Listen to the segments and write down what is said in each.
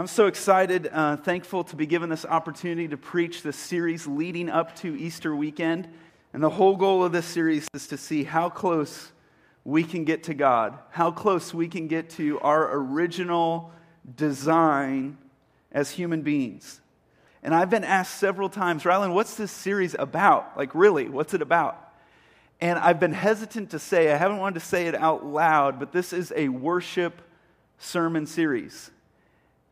I'm so excited, thankful to be given this opportunity to preach this series leading up to Easter weekend. And the whole goal of this series is to see how close we can get to God, how close we can get to our original design as human beings. And I've been asked several times, Rylan, what's this series about? Like, really, what's it about? And I've been hesitant to say, I haven't wanted to say it out loud, but this is a worship sermon series.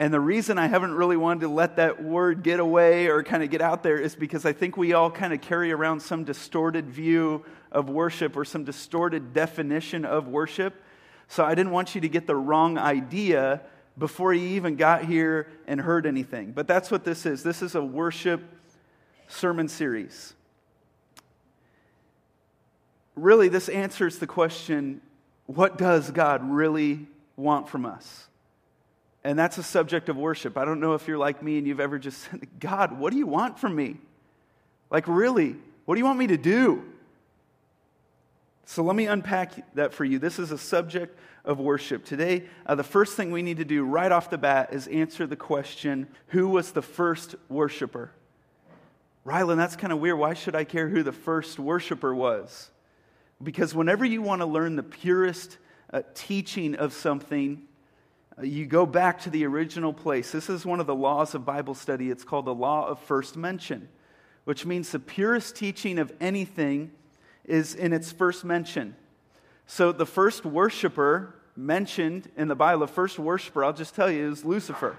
And the reason I haven't really wanted to let that word get away or kind of get out there is because I think we all kind of carry around some distorted view of worship or some distorted definition of worship. So I didn't want you to get the wrong idea before you even got here and heard anything. But that's what this is. This is a worship sermon series. Really, this answers the question, what does God really want from us? And that's a subject of worship. I don't know if you're like me and you've ever just said, God, what do you want from me? Like, really, what do you want me to do? So let me unpack that for you. This is a subject of worship. Today, the first thing we need to do right off the bat is answer the question, who was the first worshiper? Rylan, that's kind of weird. Why should I care who the first worshiper was? Because whenever you want to learn the purest teaching of something, you go back to the original place. This is one of the laws of Bible study. It's called the law of first mention, which means the purest teaching of anything is in its first mention. So the first worshiper mentioned in the Bible, the first worshiper, I'll just tell you, is Lucifer.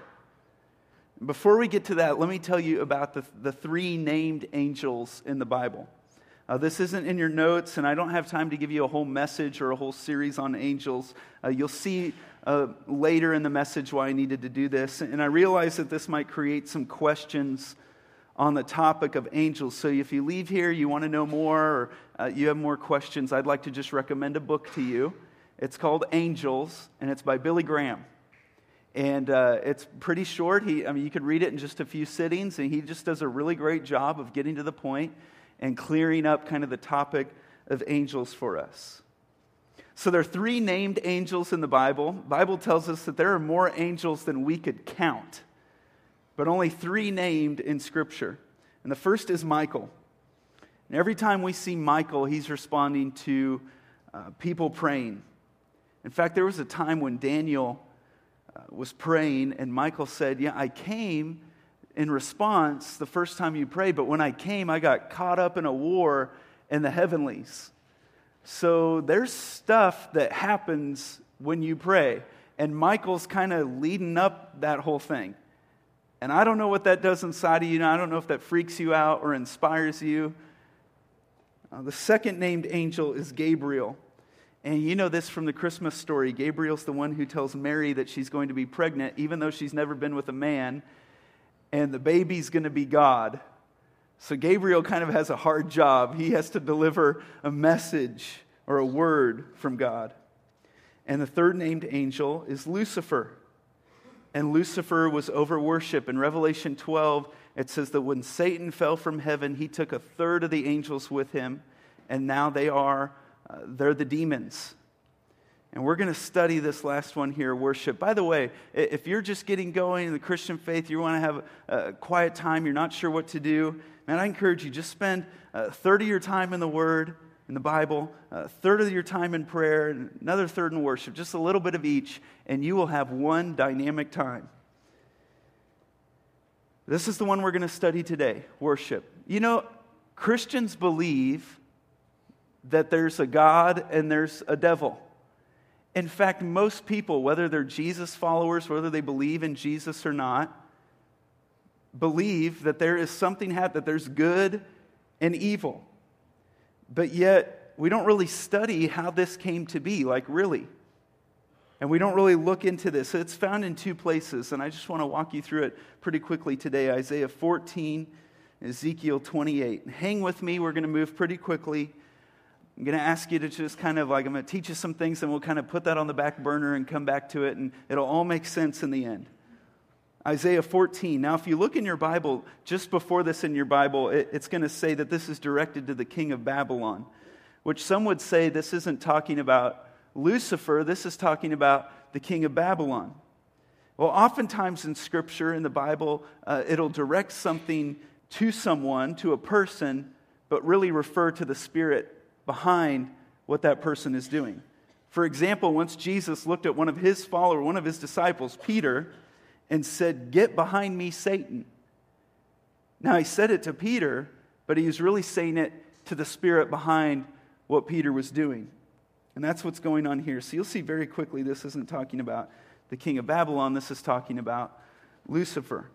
Before we get to that, let me tell you about the three named angels in the Bible. This isn't in your notes, and I don't have time to give you a whole message or a whole series on angels. You'll see later in the message why I needed to do this. And I realize that this might create some questions on the topic of angels. So if you leave here, you want to know more, or you have more questions, I'd like to just recommend a book to you. It's called Angels, and it's by Billy Graham. And it's pretty short. You could read it in just a few sittings, and he just does a really great job of getting to the point and clearing up kind of the topic of angels for us. So there are three named angels in the Bible. The Bible tells us that there are more angels than we could count, but only three named in Scripture. And the first is Michael. And every time we see Michael, he's responding to people praying. In fact, there was a time when Daniel was praying, and Michael said, yeah, I came in response the first time you prayed, but when I came, I got caught up in a war in the heavenlies. So there's stuff that happens when you pray, and Michael's kind of leading up that whole thing. And I don't know what that does inside of you, and I don't know if that freaks you out or inspires you. The second named angel is Gabriel. And you know this from the Christmas story. Gabriel's the one who tells Mary that she's going to be pregnant, even though she's never been with a man. And the baby's going to be God. So Gabriel kind of has a hard job. He has to deliver a message or a word from God. And the third named angel is Lucifer. And Lucifer was over worship. In Revelation 12, it says that when Satan fell from heaven, he took a third of the angels with him. And now they're the demons. And we're going to study this last one here, worship. By the way, if you're just getting going in the Christian faith, you want to have a quiet time, you're not sure what to do, man, I encourage you, just spend a third of your time in the Word, in the Bible, a third of your time in prayer, and another third in worship, just a little bit of each, and you will have one dynamic time. This is the one we're going to study today, worship. You know, Christians believe that there's a God and there's a devil. In fact, most people, whether they're Jesus followers, whether they believe in Jesus or not, believe that there is something that there's good and evil. But yet, we don't really study how this came to be, like really. And we don't really look into this. It's found in two places, and I just want to walk you through it pretty quickly today. Isaiah 14, Ezekiel 28. Hang with me, we're going to move pretty quickly. I'm going to ask you to just kind of I'm going to teach you some things and we'll kind of put that on the back burner and come back to it and it'll all make sense in the end. Isaiah 14. Now, if you look in your Bible, just before this in your Bible, it's going to say that this is directed to the king of Babylon, which some would say this isn't talking about Lucifer. This is talking about the king of Babylon. Well, oftentimes in Scripture, in the Bible, it'll direct something to someone, to a person, but really refer to the spirit behind what that person is doing. For example, once Jesus looked at one of his followers, one of his disciples, Peter, and said, "Get behind me, Satan." Now, he said it to Peter, but he was really saying it to the spirit behind what Peter was doing. And that's what's going on here. So you'll see very quickly this isn't talking about the king of Babylon, this is talking about Lucifer.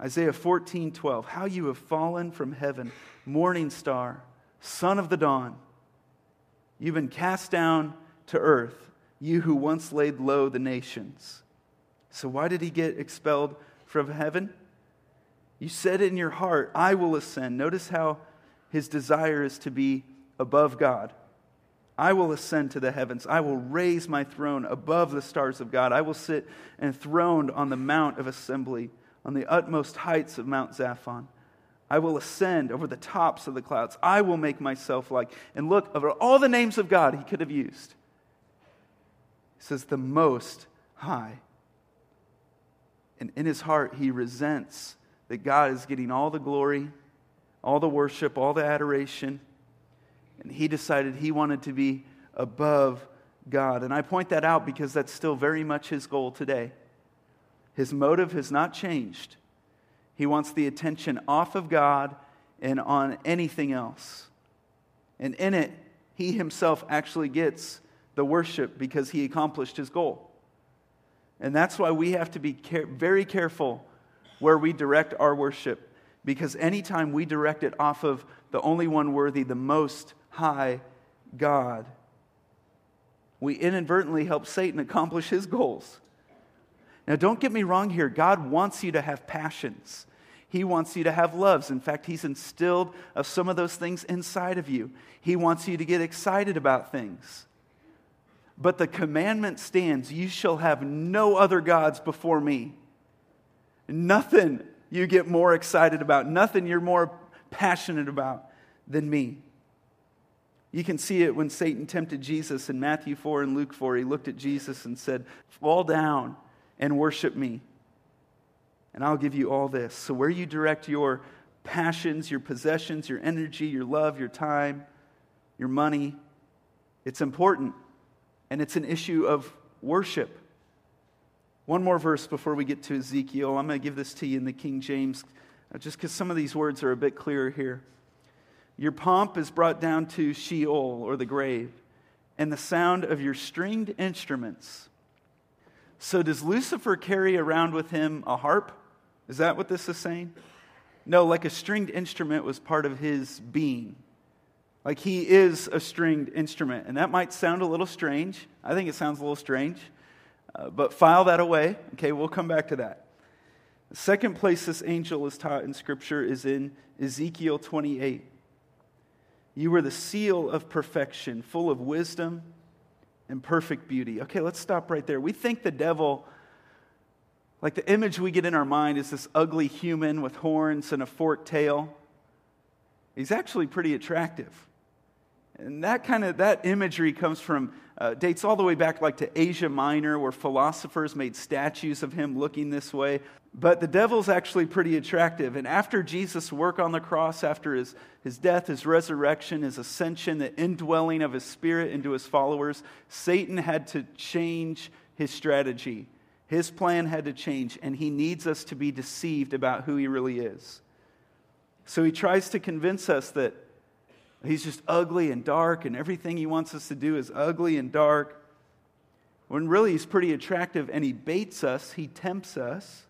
Isaiah 14:12, "How you have fallen from heaven, morning star, son of the dawn. You've been cast down to earth, you who once laid low the nations." So why did he get expelled from heaven? "You said in your heart, I will ascend." Notice how his desire is to be above God. "I will ascend to the heavens. I will raise my throne above the stars of God. I will sit enthroned on the mount of assembly, on the utmost heights of Mount Zaphon. I will ascend over the tops of the clouds. I will make myself like." And look, over all the names of God he could have used, he says, "the Most High." And in his heart, he resents that God is getting all the glory, all the worship, all the adoration. And he decided he wanted to be above God. And I point that out because that's still very much his goal today. His motive has not changed. He wants the attention off of God and on anything else. And in it, he himself actually gets the worship because he accomplished his goal. And that's why we have to be very careful where we direct our worship, because anytime we direct it off of the only one worthy, the Most High God, we inadvertently help Satan accomplish his goals. Now, don't get me wrong here. God wants you to have passions. He wants you to have loves. In fact, he's instilled some of those things inside of you. He wants you to get excited about things. But the commandment stands, "You shall have no other gods before me." Nothing you get more excited about, nothing you're more passionate about than me. You can see it when Satan tempted Jesus in Matthew 4 and Luke 4. He looked at Jesus and said, "Fall down and worship me, and I'll give you all this." So where you direct your passions, your possessions, your energy, your love, your time, your money, it's important, and it's an issue of worship. One more verse before we get to Ezekiel. I'm going to give this to you in the King James, just because some of these words are a bit clearer here. "Your pomp is brought down to Sheol," or the grave, "and the sound of your stringed instruments." So does Lucifer carry around with him a harp? Is that what this is saying? No, like a stringed instrument was part of his being. Like he is a stringed instrument. And that might sound a little strange. I think it sounds a little strange. But file that away. Okay, we'll come back to that. The second place this angel is taught in Scripture is in Ezekiel 28. "You were the seal of perfection, full of wisdom and perfect beauty." Okay, let's stop right there. We think the devil, like the image we get in our mind is this ugly human with horns and a forked tail. He's actually pretty attractive. And that imagery comes from, dates all the way back like to Asia Minor, where philosophers made statues of him looking this way. But the devil's actually pretty attractive. And after Jesus' work on the cross, after his death, his resurrection, his ascension, the indwelling of his spirit into his followers, Satan had to change his strategy. His plan had to change, and he needs us to be deceived about who he really is. So he tries to convince us that he's just ugly and dark, and everything he wants us to do is ugly and dark, when really he's pretty attractive, and he baits us, he tempts us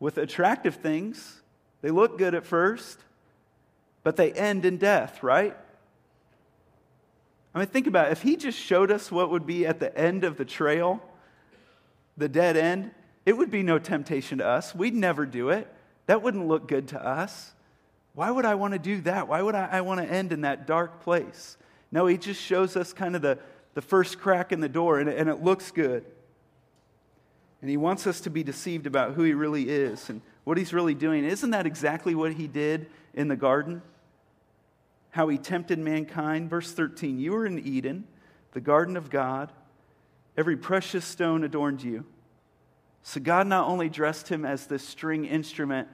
with attractive things. They look good at first, but they end in death, right? I mean, think about it. If he just showed us what would be at the end of the trail, the dead end, it would be no temptation to us. We'd never do it. That wouldn't look good to us. Why would I want to do that? Why would I want to end in that dark place? No, he just shows us kind of the first crack in the door, and it looks good. And he wants us to be deceived about who he really is and what he's really doing. Isn't that exactly what he did in the garden? How he tempted mankind. Verse 13, "You were in Eden, the garden of God. Every precious stone adorned you. So God not only dressed him as this string instrument,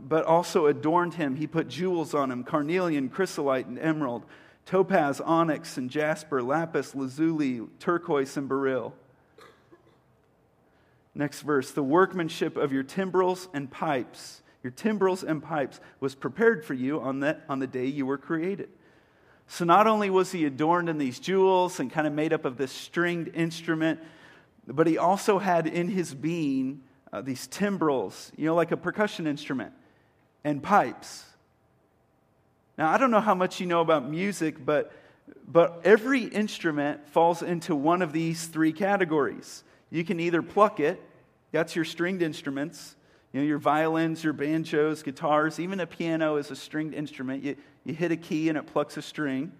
but also adorned him. He put jewels on him, carnelian, chrysolite, and emerald, topaz, onyx, and jasper, lapis, lazuli, turquoise, and beryl. Next verse, the workmanship of your timbrels and pipes, was prepared for you on the day you were created. So not only was he adorned in these jewels and kind of made up of this stringed instrument, but he also had in his being these timbrels, like a percussion instrument, and pipes. Now, I don't know how much you know about music, but every instrument falls into one of these three categories. You can either pluck it, that's your stringed instruments, your violins, your banjos, guitars, even a piano is a stringed instrument. You hit a key and it plucks a string.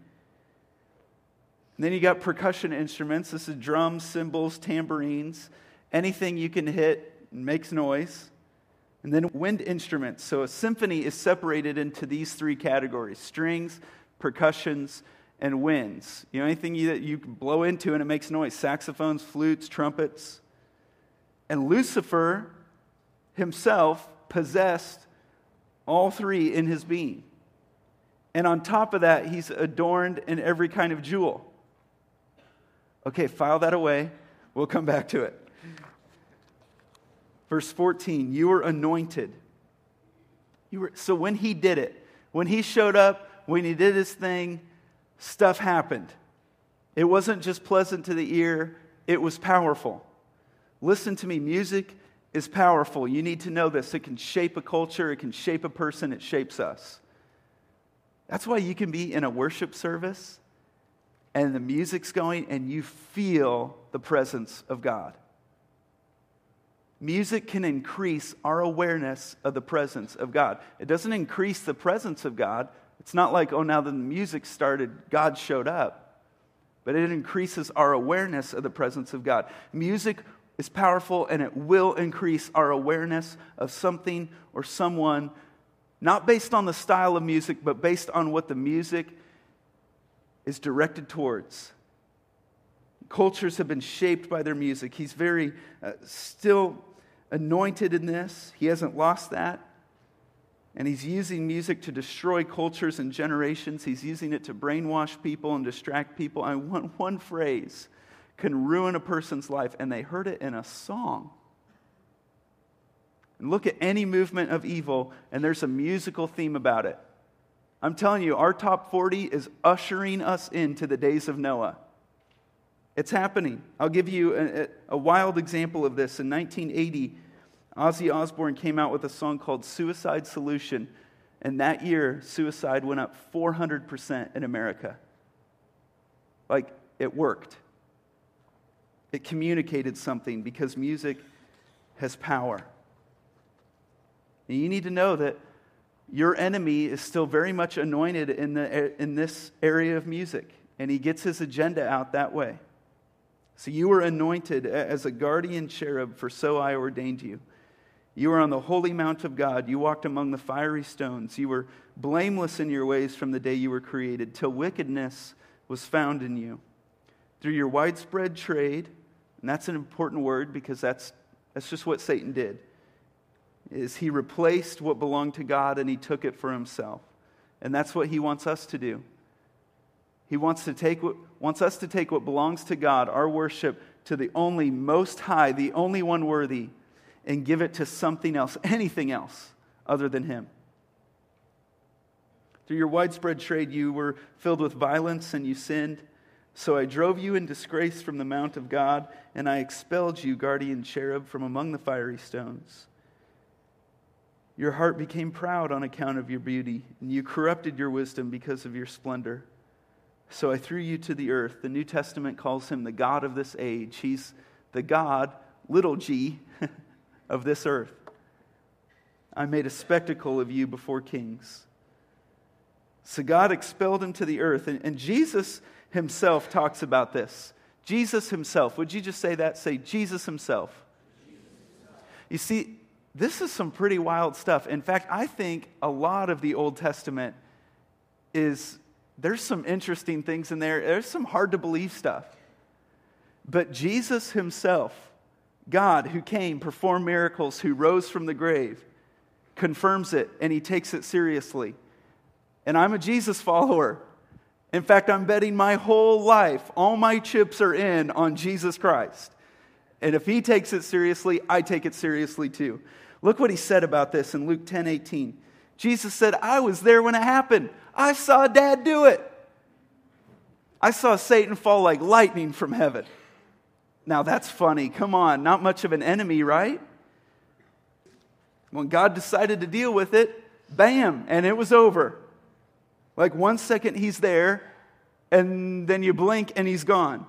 And then you got percussion instruments. This is drums, cymbals, tambourines, anything you can hit makes noise. And then wind instruments. So a symphony is separated into these three categories: strings, percussions, and winds. Anything that you can blow into and it makes noise. Saxophones, flutes, trumpets. And Lucifer himself possessed all three in his being. And on top of that, he's adorned in every kind of jewel. Okay, file that away. We'll come back to it. Verse 14, you were anointed. So when he did it, when he showed up, when he did his thing, stuff happened. It wasn't just pleasant to the ear, it was powerful. Listen to me, music is powerful. You need to know this. It can shape a culture, it can shape a person, it shapes us. That's why you can be in a worship service and the music's going and you feel the presence of God. Music can increase our awareness of the presence of God. It doesn't increase the presence of God. It's not like, oh, now that the music started, God showed up. But it increases our awareness of the presence of God. Music is powerful and it will increase our awareness of something or someone, not based on the style of music, but based on what the music is directed towards. Cultures have been shaped by their music. He's very still anointed in this. He hasn't lost that. And he's using music to destroy cultures and generations. He's using it to brainwash people and distract people. And one phrase can ruin a person's life, and they heard it in a song. And look at any movement of evil, and there's a musical theme about it. I'm telling you, our top 40 is ushering us into the days of Noah. It's happening. I'll give you a wild example of this. In 1980, Ozzy Osbourne came out with a song called Suicide Solution, and that year, suicide went up 400% in America. Like, it worked. It communicated something because music has power. And you need to know that your enemy is still very much anointed in this area of music, and he gets his agenda out that way. So you were anointed as a guardian cherub, for so I ordained you. You were on the holy mount of God. You walked among the fiery stones. You were blameless in your ways from the day you were created, till wickedness was found in you. Through your widespread trade, and that's an important word because that's just what Satan did, is he replaced what belonged to God and he took it for himself. And that's what he wants us to do. He wants us to take what belongs to God, our worship, to the only most high, the only one worthy, and give it to something else, anything else other than him. Through your widespread trade, you were filled with violence and you sinned. So I drove you in disgrace from the mount of God, and I expelled you, guardian cherub, from among the fiery stones. Your heart became proud on account of your beauty, and you corrupted your wisdom because of your splendor. So I threw you to the earth. The New Testament calls him the god of this age. He's the god, little g, of this earth. I made a spectacle of you before kings. So God expelled him to the earth. And Jesus himself talks about this. Jesus himself. Would you just say that? Say, Jesus himself. Jesus himself. You see, this is some pretty wild stuff. In fact, I think a lot of the Old Testament is... There's some interesting things in there. There's some hard to believe stuff. But Jesus himself, God who came, performed miracles, who rose from the grave, confirms it, and he takes it seriously. And I'm a Jesus follower. In fact, I'm betting my whole life, all my chips are in on Jesus Christ. And if he takes it seriously, I take it seriously too. Look what he said about this in Luke 10:18. Jesus said, I was there when it happened. I saw Dad do it. I saw Satan fall like lightning from heaven. Now that's funny. Come on, not much of an enemy, right? When God decided to deal with it, bam, and it was over. Like 1 second he's there, and then you blink and he's gone.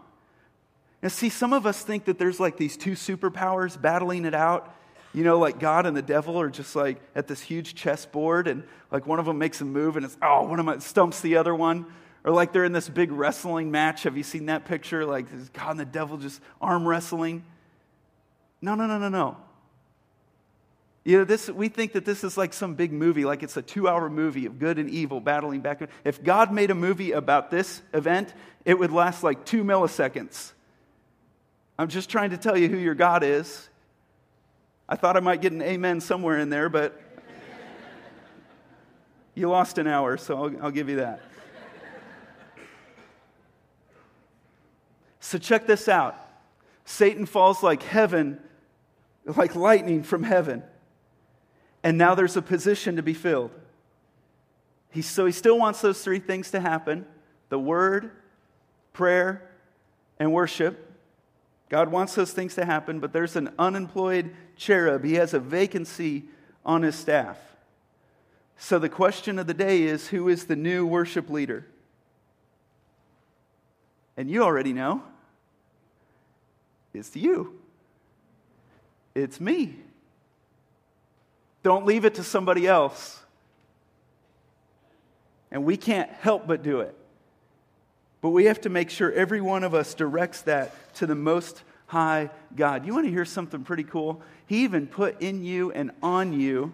Now see, some of us think that there's like these two superpowers battling it out. You know, like God and the devil are just like at this huge chessboard, and like one of them makes a move and it's, oh, one of them stumps the other one. Or like they're in this big wrestling match. Have you seen that picture? Like God and the devil just arm wrestling. No. You know, this, we think that this is like some big movie, like it's a 2-hour movie of good and evil battling back. If God made a movie about this event, it would last like 2 milliseconds. I'm just trying to tell you who your God is. I thought I might get an amen somewhere in there, but you lost an hour, so I'll give you that. So check this out. Satan falls like lightning from heaven. And now there's a position to be filled. He still wants those three things to happen. The Word, prayer, and worship. God wants those things to happen, but there's an unemployed cherub. He has a vacancy on his staff. So the question of the day is, who is the new worship leader? And you already know. It's you. It's me. Don't leave it to somebody else. And we can't help but do it. But we have to make sure every one of us directs that to the Most High God. You want to hear something pretty cool? He even put in you and on you,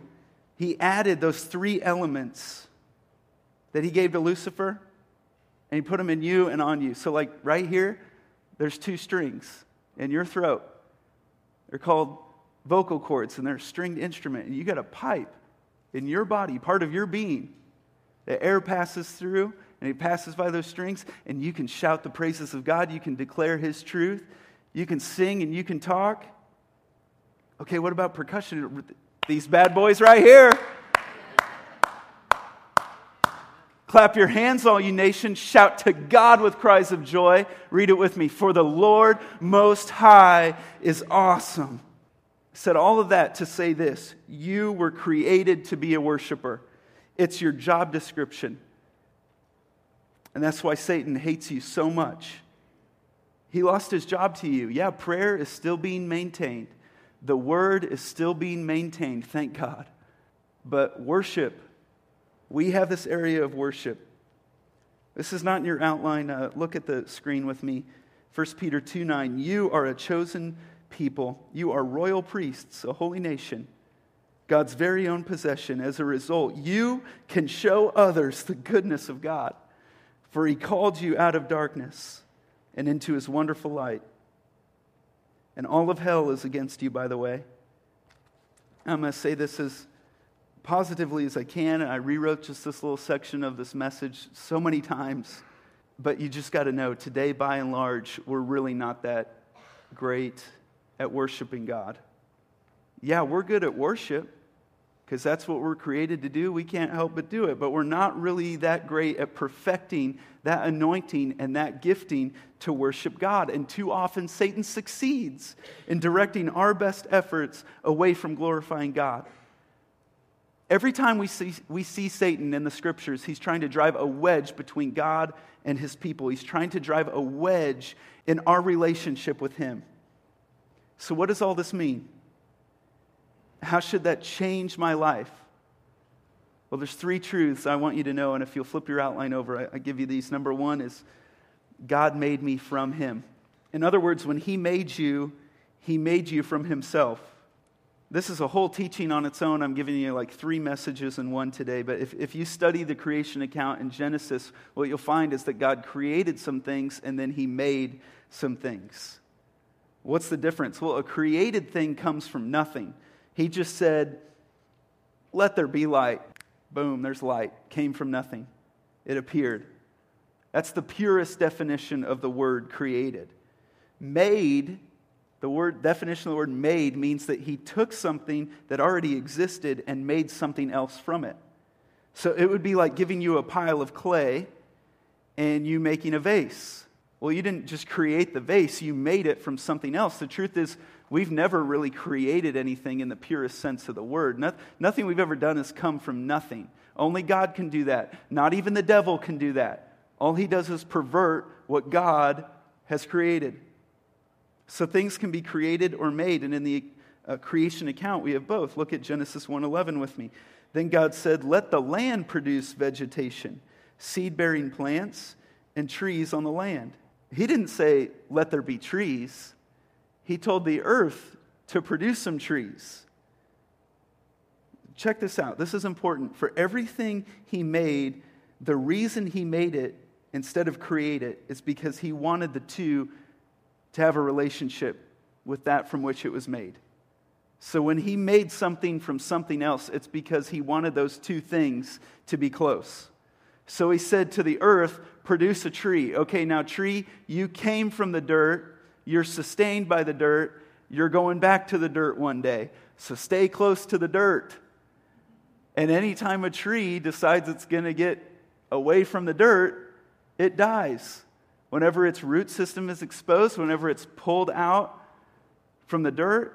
he added those three elements that he gave to Lucifer, and he put them in you and on you. So like right here, there's two strings in your throat. They're called vocal cords, and they're a stringed instrument. And you got a pipe in your body, part of your being. The air passes through, and it passes by those strings, and you can shout the praises of God. You can declare his truth. You can sing, and you can talk. Okay, what about percussion? These bad boys right here. Clap your hands, all you nations. Shout to God with cries of joy. Read it with me. For the Lord Most High is awesome. I said all of that to say this. You were created to be a worshiper. It's your job description. And that's why Satan hates you so much. He lost his job to you. Yeah, prayer is still being maintained. The Word is still being maintained, thank God. But worship, we have this area of worship. This is not in your outline. Look at the screen with me. 1 Peter 2:9. You are a chosen people. You are royal priests, a holy nation, God's very own possession. As a result, you can show others the goodness of God. For he called you out of darkness and into his wonderful light. And all of hell is against you, by the way. I'm going to say this as positively as I can. I rewrote just this little section of this message so many times. But you just got to know, today, by and large, we're really not that great at worshiping God. Yeah, we're good at worship, because that's what we're created to do. We can't help but do it. But we're not really that great at perfecting that anointing and that gifting to worship God. And too often Satan succeeds in directing our best efforts away from glorifying God. Every time we see Satan in the Scriptures, he's trying to drive a wedge between God and his people. He's trying to drive a wedge in our relationship with him. So what does all this mean? How should that change my life? Well, there's three truths I want you to know, and if you'll flip your outline over, I give you these. Number one is, God made me from him. In other words, when he made you from himself. This is a whole teaching on its own. I'm giving you like three messages in one today, but if you study the creation account in Genesis, what you'll find is that God created some things, and then he made some things. What's the difference? Well, a created thing comes from nothing. He just said, let there be light. Boom, there's light. Came from nothing. It appeared. That's the purest definition of the word created. Made, the word definition of the word made means that he took something that already existed and made something else from it. So it would be like giving you a pile of clay and you making a vase. Well, you didn't just create the vase, you made it from something else. The truth is, we've never really created anything in the purest sense of the word. Nothing we've ever done has come from nothing. Only God can do that. Not even the devil can do that. All he does is pervert what God has created. So things can be created or made, and in the creation account, we have both. Look at Genesis 1:11 with me. Then God said, let the land produce vegetation, seed-bearing plants, and trees on the land. He didn't say, let there be trees. He told the earth to produce some trees. Check this out. This is important. For everything he made, the reason he made it instead of create it is because he wanted the two to have a relationship with that from which it was made. So when he made something from something else, it's because he wanted those two things to be close. So he said to the earth, produce a tree. Okay, now tree, you came from the dirt. You're sustained by the dirt. You're going back to the dirt one day. So stay close to the dirt. And anytime a tree decides it's going to get away from the dirt, it dies. Whenever its root system is exposed, whenever it's pulled out from the dirt,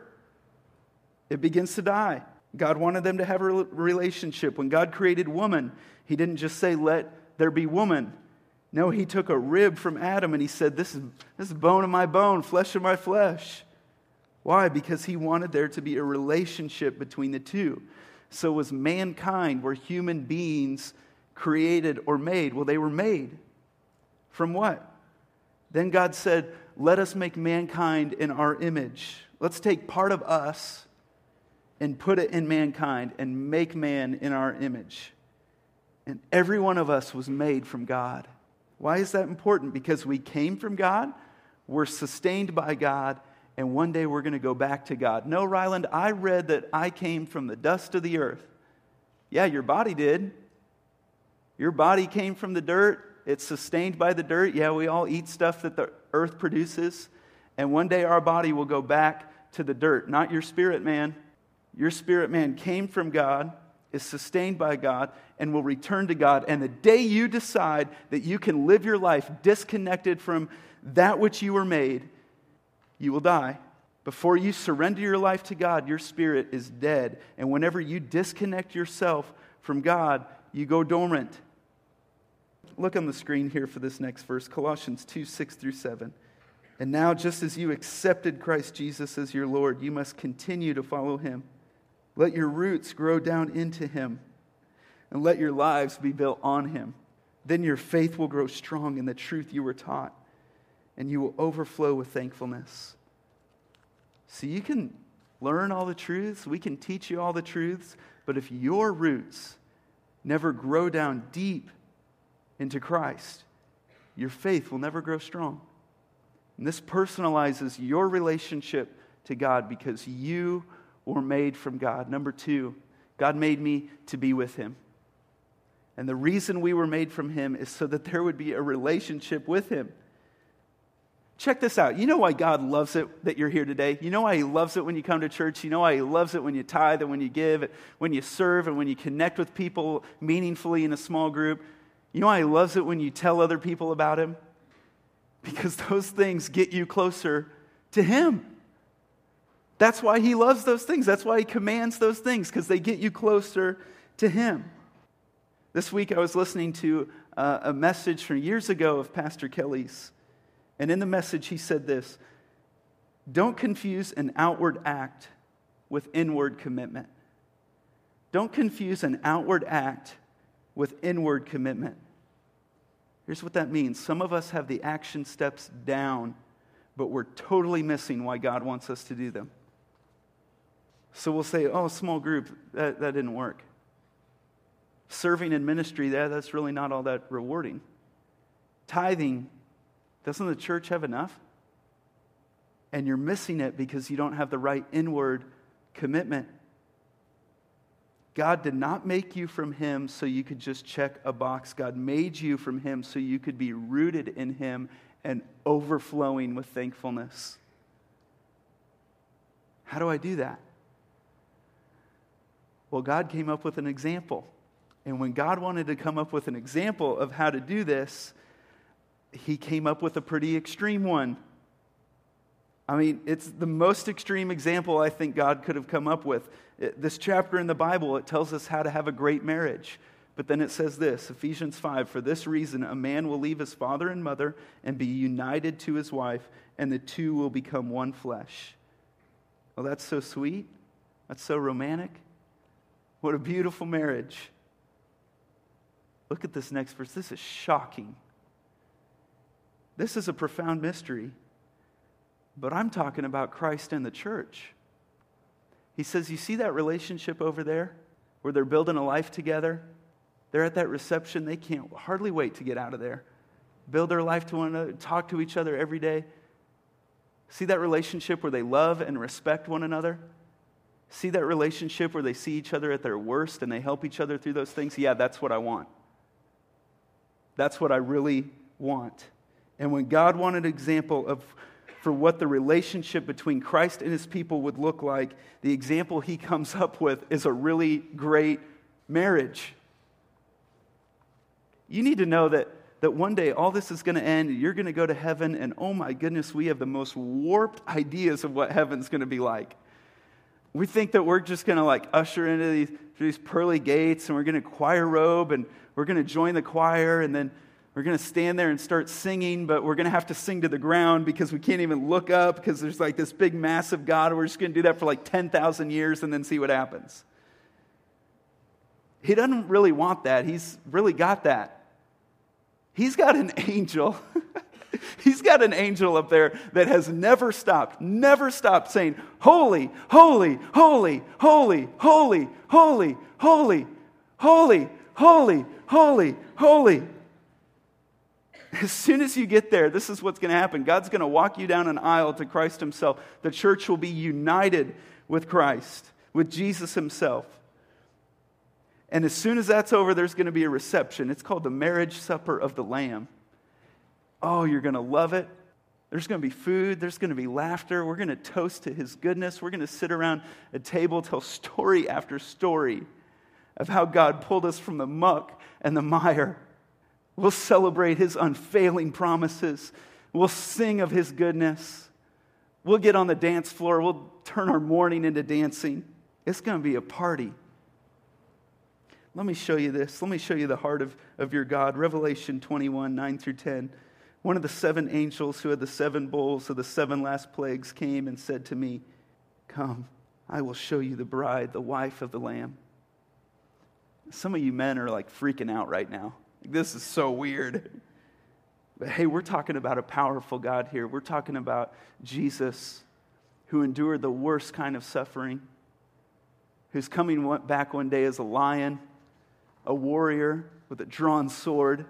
it begins to die. God wanted them to have a relationship. When God created woman, he didn't just say, let there be woman. No, he took a rib from Adam and he said, this is bone of my bone, flesh of my flesh. Why? Because he wanted there to be a relationship between the two. So was mankind, were human beings created or made? Well, they were made. From what? Then God said, let us make mankind in our image. Let's take part of us and put it in mankind and make man in our image. And every one of us was made from God. Why is that important? Because we came from God, we're sustained by God, and one day we're going to go back to God. No, Ryland, I read that I came from the dust of the earth. Yeah, your body did. Your body came from the dirt. It's sustained by the dirt. Yeah, we all eat stuff that the earth produces. And one day our body will go back to the dirt. Not your spirit man. Your spirit man came from God, is sustained by God, and will return to God. And the day you decide that you can live your life disconnected from that which you were made, you will die. Before you surrender your life to God, your spirit is dead. And whenever you disconnect yourself from God, you go dormant. Look on the screen here for this next verse, Colossians 2:6-7. And now, just as you accepted Christ Jesus as your Lord, you must continue to follow him. Let your roots grow down into him, and let your lives be built on him. Then your faith will grow strong in the truth you were taught, and you will overflow with thankfulness. So you can learn all the truths, we can teach you all the truths, but if your roots never grow down deep into Christ, your faith will never grow strong. And this personalizes your relationship to God because you were made from God. Number two, God made me to be with him. And the reason we were made from him is so that there would be a relationship with him. Check this out. You know why God loves it that you're here today? You know why he loves it when you come to church? You know why he loves it when you tithe and when you give, when you serve, and when you connect with people meaningfully in a small group? You know why he loves it when you tell other people about him? Because those things get you closer to him. That's why he loves those things. That's why he commands those things, because they get you closer to him. This week I was listening to a message from years ago of Pastor Kelly's. And in the message he said this: don't confuse an outward act with inward commitment. Don't confuse an outward act with inward commitment. Here's what that means. Some of us have the action steps down, but we're totally missing why God wants us to do them. So we'll say, oh, small group, that didn't work. Serving in ministry, that's really not all that rewarding. Tithing, doesn't the church have enough? and you're missing it because you don't have the right inward commitment. God did not make you from Him so you could just check a box. God made you from Him so you could be rooted in Him and overflowing with thankfulness. How do I do that? Well, God came up with an example. And when God wanted to come up with an example of how to do this, He came up with a pretty extreme one. I mean, it's the most extreme example I think God could have come up with. This chapter in the Bible, it tells us how to have a great marriage. But then it says this, Ephesians 5, "For this reason, a man will leave his father and mother and be united to his wife, and the two will become one flesh." Well, that's so sweet. That's so romantic. What a beautiful marriage. Look at this next verse. This is shocking. This is a profound mystery. But I'm talking about Christ and the church. He says, you see that relationship over there where they're building a life together? They're at that reception. They can't hardly wait to get out of there. Build their life to one another, talk to each other every day. See that relationship where they love and respect one another? See that relationship where they see each other at their worst and they help each other through those things? Yeah, that's what I want. That's what I really want. And when God wanted an example for what the relationship between Christ and His people would look like, the example He comes up with is a really great marriage. You need to know that one day all this is going to end, you're going to go to heaven, and oh my goodness, we have the most warped ideas of what heaven's going to be like. We think that we're just going to like usher into these pearly gates, and we're going to choir robe, and we're going to join the choir, and then we're going to stand there and start singing, but we're going to have to sing to the ground because we can't even look up because there's like this big mass of God. We're just going to do that for like 10,000 years and then see what happens. He doesn't really want that. He's really got that. He's got an angel. He's got an angel up there that has never stopped saying, "Holy, holy, holy, holy, holy, holy, holy, holy, holy, holy, holy." As soon as you get there, this is what's going to happen. God's going to walk you down an aisle to Christ Himself. The church will be united with Christ, with Jesus Himself. And as soon as that's over, there's going to be a reception. It's called the Marriage Supper of the Lamb. Oh, you're going to love it. There's going to be food. There's going to be laughter. We're going to toast to His goodness. We're going to sit around a table, tell story after story of how God pulled us from the muck and the mire. We'll celebrate His unfailing promises. We'll sing of His goodness. We'll get on the dance floor. We'll turn our mourning into dancing. It's going to be a party. Let me show you this. Let me show you the heart of your God. Revelation 21, 9 through 10. "One of the seven angels who had the seven bowls of the seven last plagues came and said to me, 'Come, I will show you the bride, the wife of the Lamb.'" Some of you men are like freaking out right now. This is so weird. But hey, we're talking about a powerful God here. We're talking about Jesus, who endured the worst kind of suffering, who's coming back one day as a lion, a warrior with a drawn sword.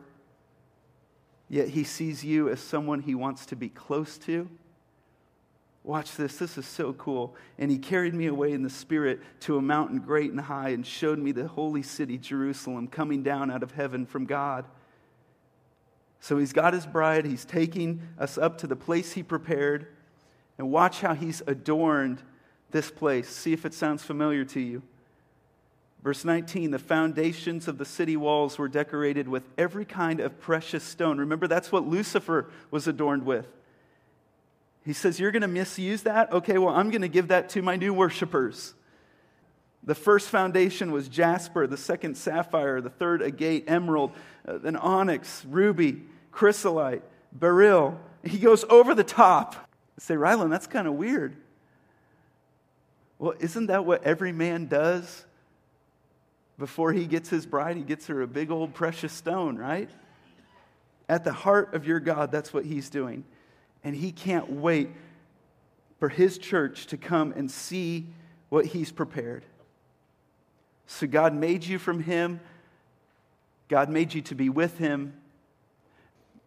Yet He sees you as someone He wants to be close to. Watch this. This is so cool. "And He carried me away in the Spirit to a mountain great and high and showed me the holy city, Jerusalem, coming down out of heaven from God." So He's got His bride. He's taking us up to the place He prepared. And watch how He's adorned this place. See if it sounds familiar to you. Verse 19, "The foundations of the city walls were decorated with every kind of precious stone." Remember, that's what Lucifer was adorned with. He says, "You're going to misuse that? Okay, well, I'm going to give that to my new worshipers." The first foundation was jasper, the second sapphire, the third agate, emerald, then onyx, ruby, chrysolite, beryl. He goes over the top. I say, Rylan, that's kind of weird. Well, isn't that what every man does before he gets his bride? He gets her a big old precious stone, right? At the heart of your God, that's what He's doing. And He can't wait for His church to come and see what He's prepared. So God made you from Him. God made you to be with Him.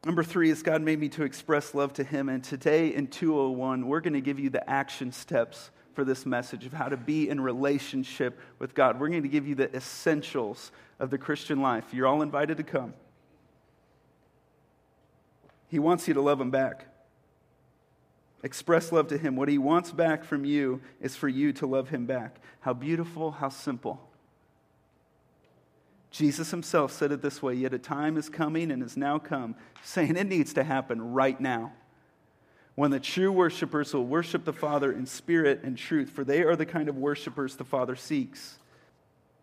Number three is God made me to express love to him. And today in 201, we're going to give you the action steps for this message of how to be in relationship with God. We're going to give you the essentials of the Christian life. You're all invited to come. He wants you to love him back. Express love to him. What he wants back from you is for you to love him back. How beautiful, how simple. Jesus himself said it this way, yet a time is coming and is now come, saying it needs to happen right now, when the true worshipers will worship the Father in spirit and truth, for they are the kind of worshipers the Father seeks.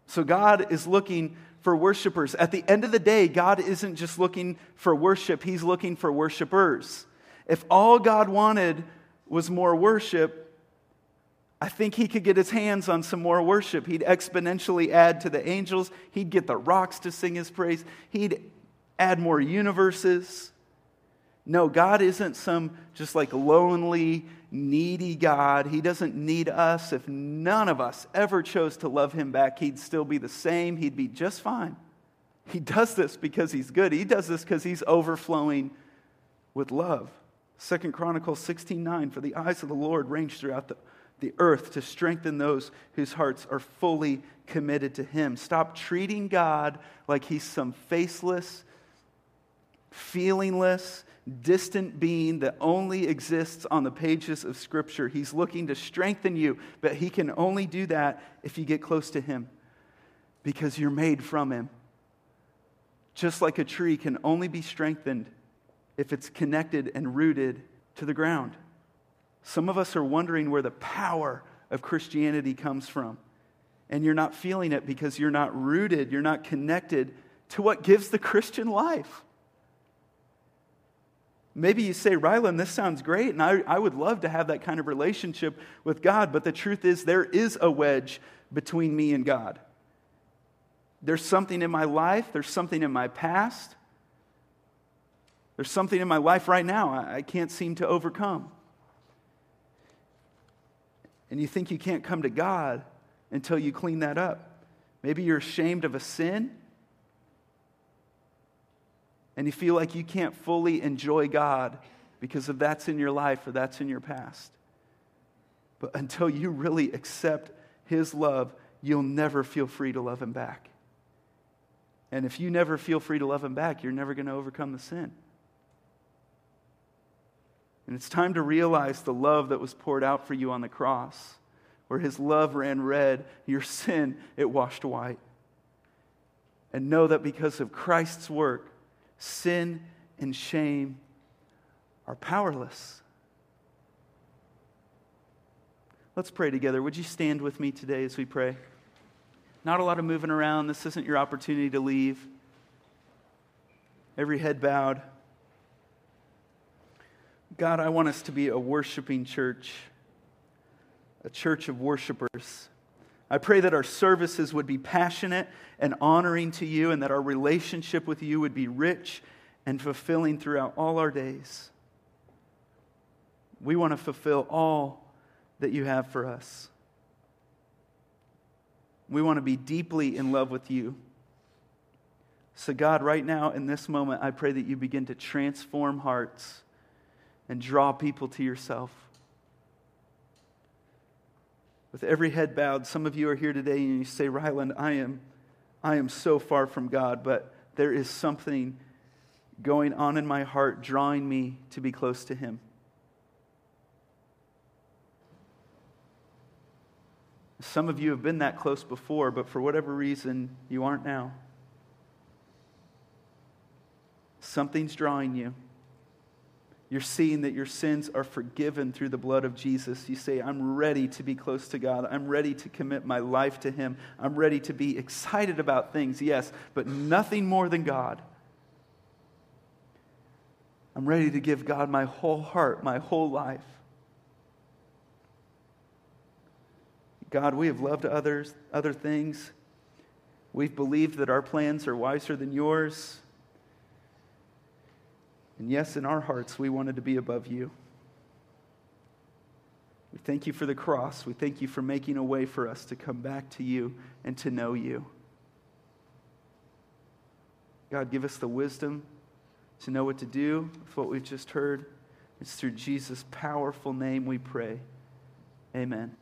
So God is looking for worshipers. At the end of the day, God isn't just looking for worship. He's looking for worshipers. If all God wanted was more worship, I think he could get his hands on some more worship. He'd exponentially add to the angels. He'd get the rocks to sing his praise. He'd add more universes. No, God isn't some just like lonely, needy God. He doesn't need us. If none of us ever chose to love him back, he'd still be the same. He'd be just fine. He does this because he's good. He does this because he's overflowing with love. 2 Chronicles 16:9, for the eyes of the Lord range throughout the earth to strengthen those whose hearts are fully committed to him. Stop treating God like he's some faceless, feelingless, distant being that only exists on the pages of Scripture. He's looking to strengthen you, but he can only do that if you get close to him, because you're made from him. Just like a tree can only be strengthened if it's connected and rooted to the ground. Some of us are wondering where the power of Christianity comes from, and you're not feeling it because you're not rooted, you're not connected to what gives the Christian life. Maybe you say, Rylan, this sounds great, and I would love to have that kind of relationship with God, but the truth is there is a wedge between me and God. There's something in my life, there's something in my past, there's something in my life right now I can't seem to overcome. And you think you can't come to God until you clean that up. Maybe you're ashamed of a sin, and you feel like you can't fully enjoy God because of that's in your life or that's in your past. But until you really accept his love, you'll never feel free to love him back. And if you never feel free to love him back, you're never going to overcome the sin. And it's time to realize the love that was poured out for you on the cross, where his love ran red, your sin, it washed white. And know that because of Christ's work, sin and shame are powerless. Let's pray together. Would you stand with me today as we pray? Not a lot of moving around. This isn't your opportunity to leave. Every head bowed. God, I want us to be a worshiping church, a church of worshipers. I pray that our services would be passionate and honoring to you, and that our relationship with you would be rich and fulfilling throughout all our days. We want to fulfill all that you have for us. We want to be deeply in love with you. So God, right now in this moment, I pray that you begin to transform hearts and draw people to yourself. With every head bowed, some of you are here today and you say, Rylan, I am so far from God, but there is something going on in my heart drawing me to be close to him. Some of you have been that close before, but for whatever reason, you aren't now. Something's drawing you. You're seeing that your sins are forgiven through the blood of Jesus. You say, I'm ready to be close to God. I'm ready to commit my life to him. I'm ready to be excited about things, yes, but nothing more than God. I'm ready to give God my whole heart, my whole life. God, we have loved other things. We've believed that our plans are wiser than yours. And yes, in our hearts, we wanted to be above you. We thank you for the cross. We thank you for making a way for us to come back to you and to know you. God, give us the wisdom to know what to do with what we've just heard. It's through Jesus' powerful name we pray. Amen.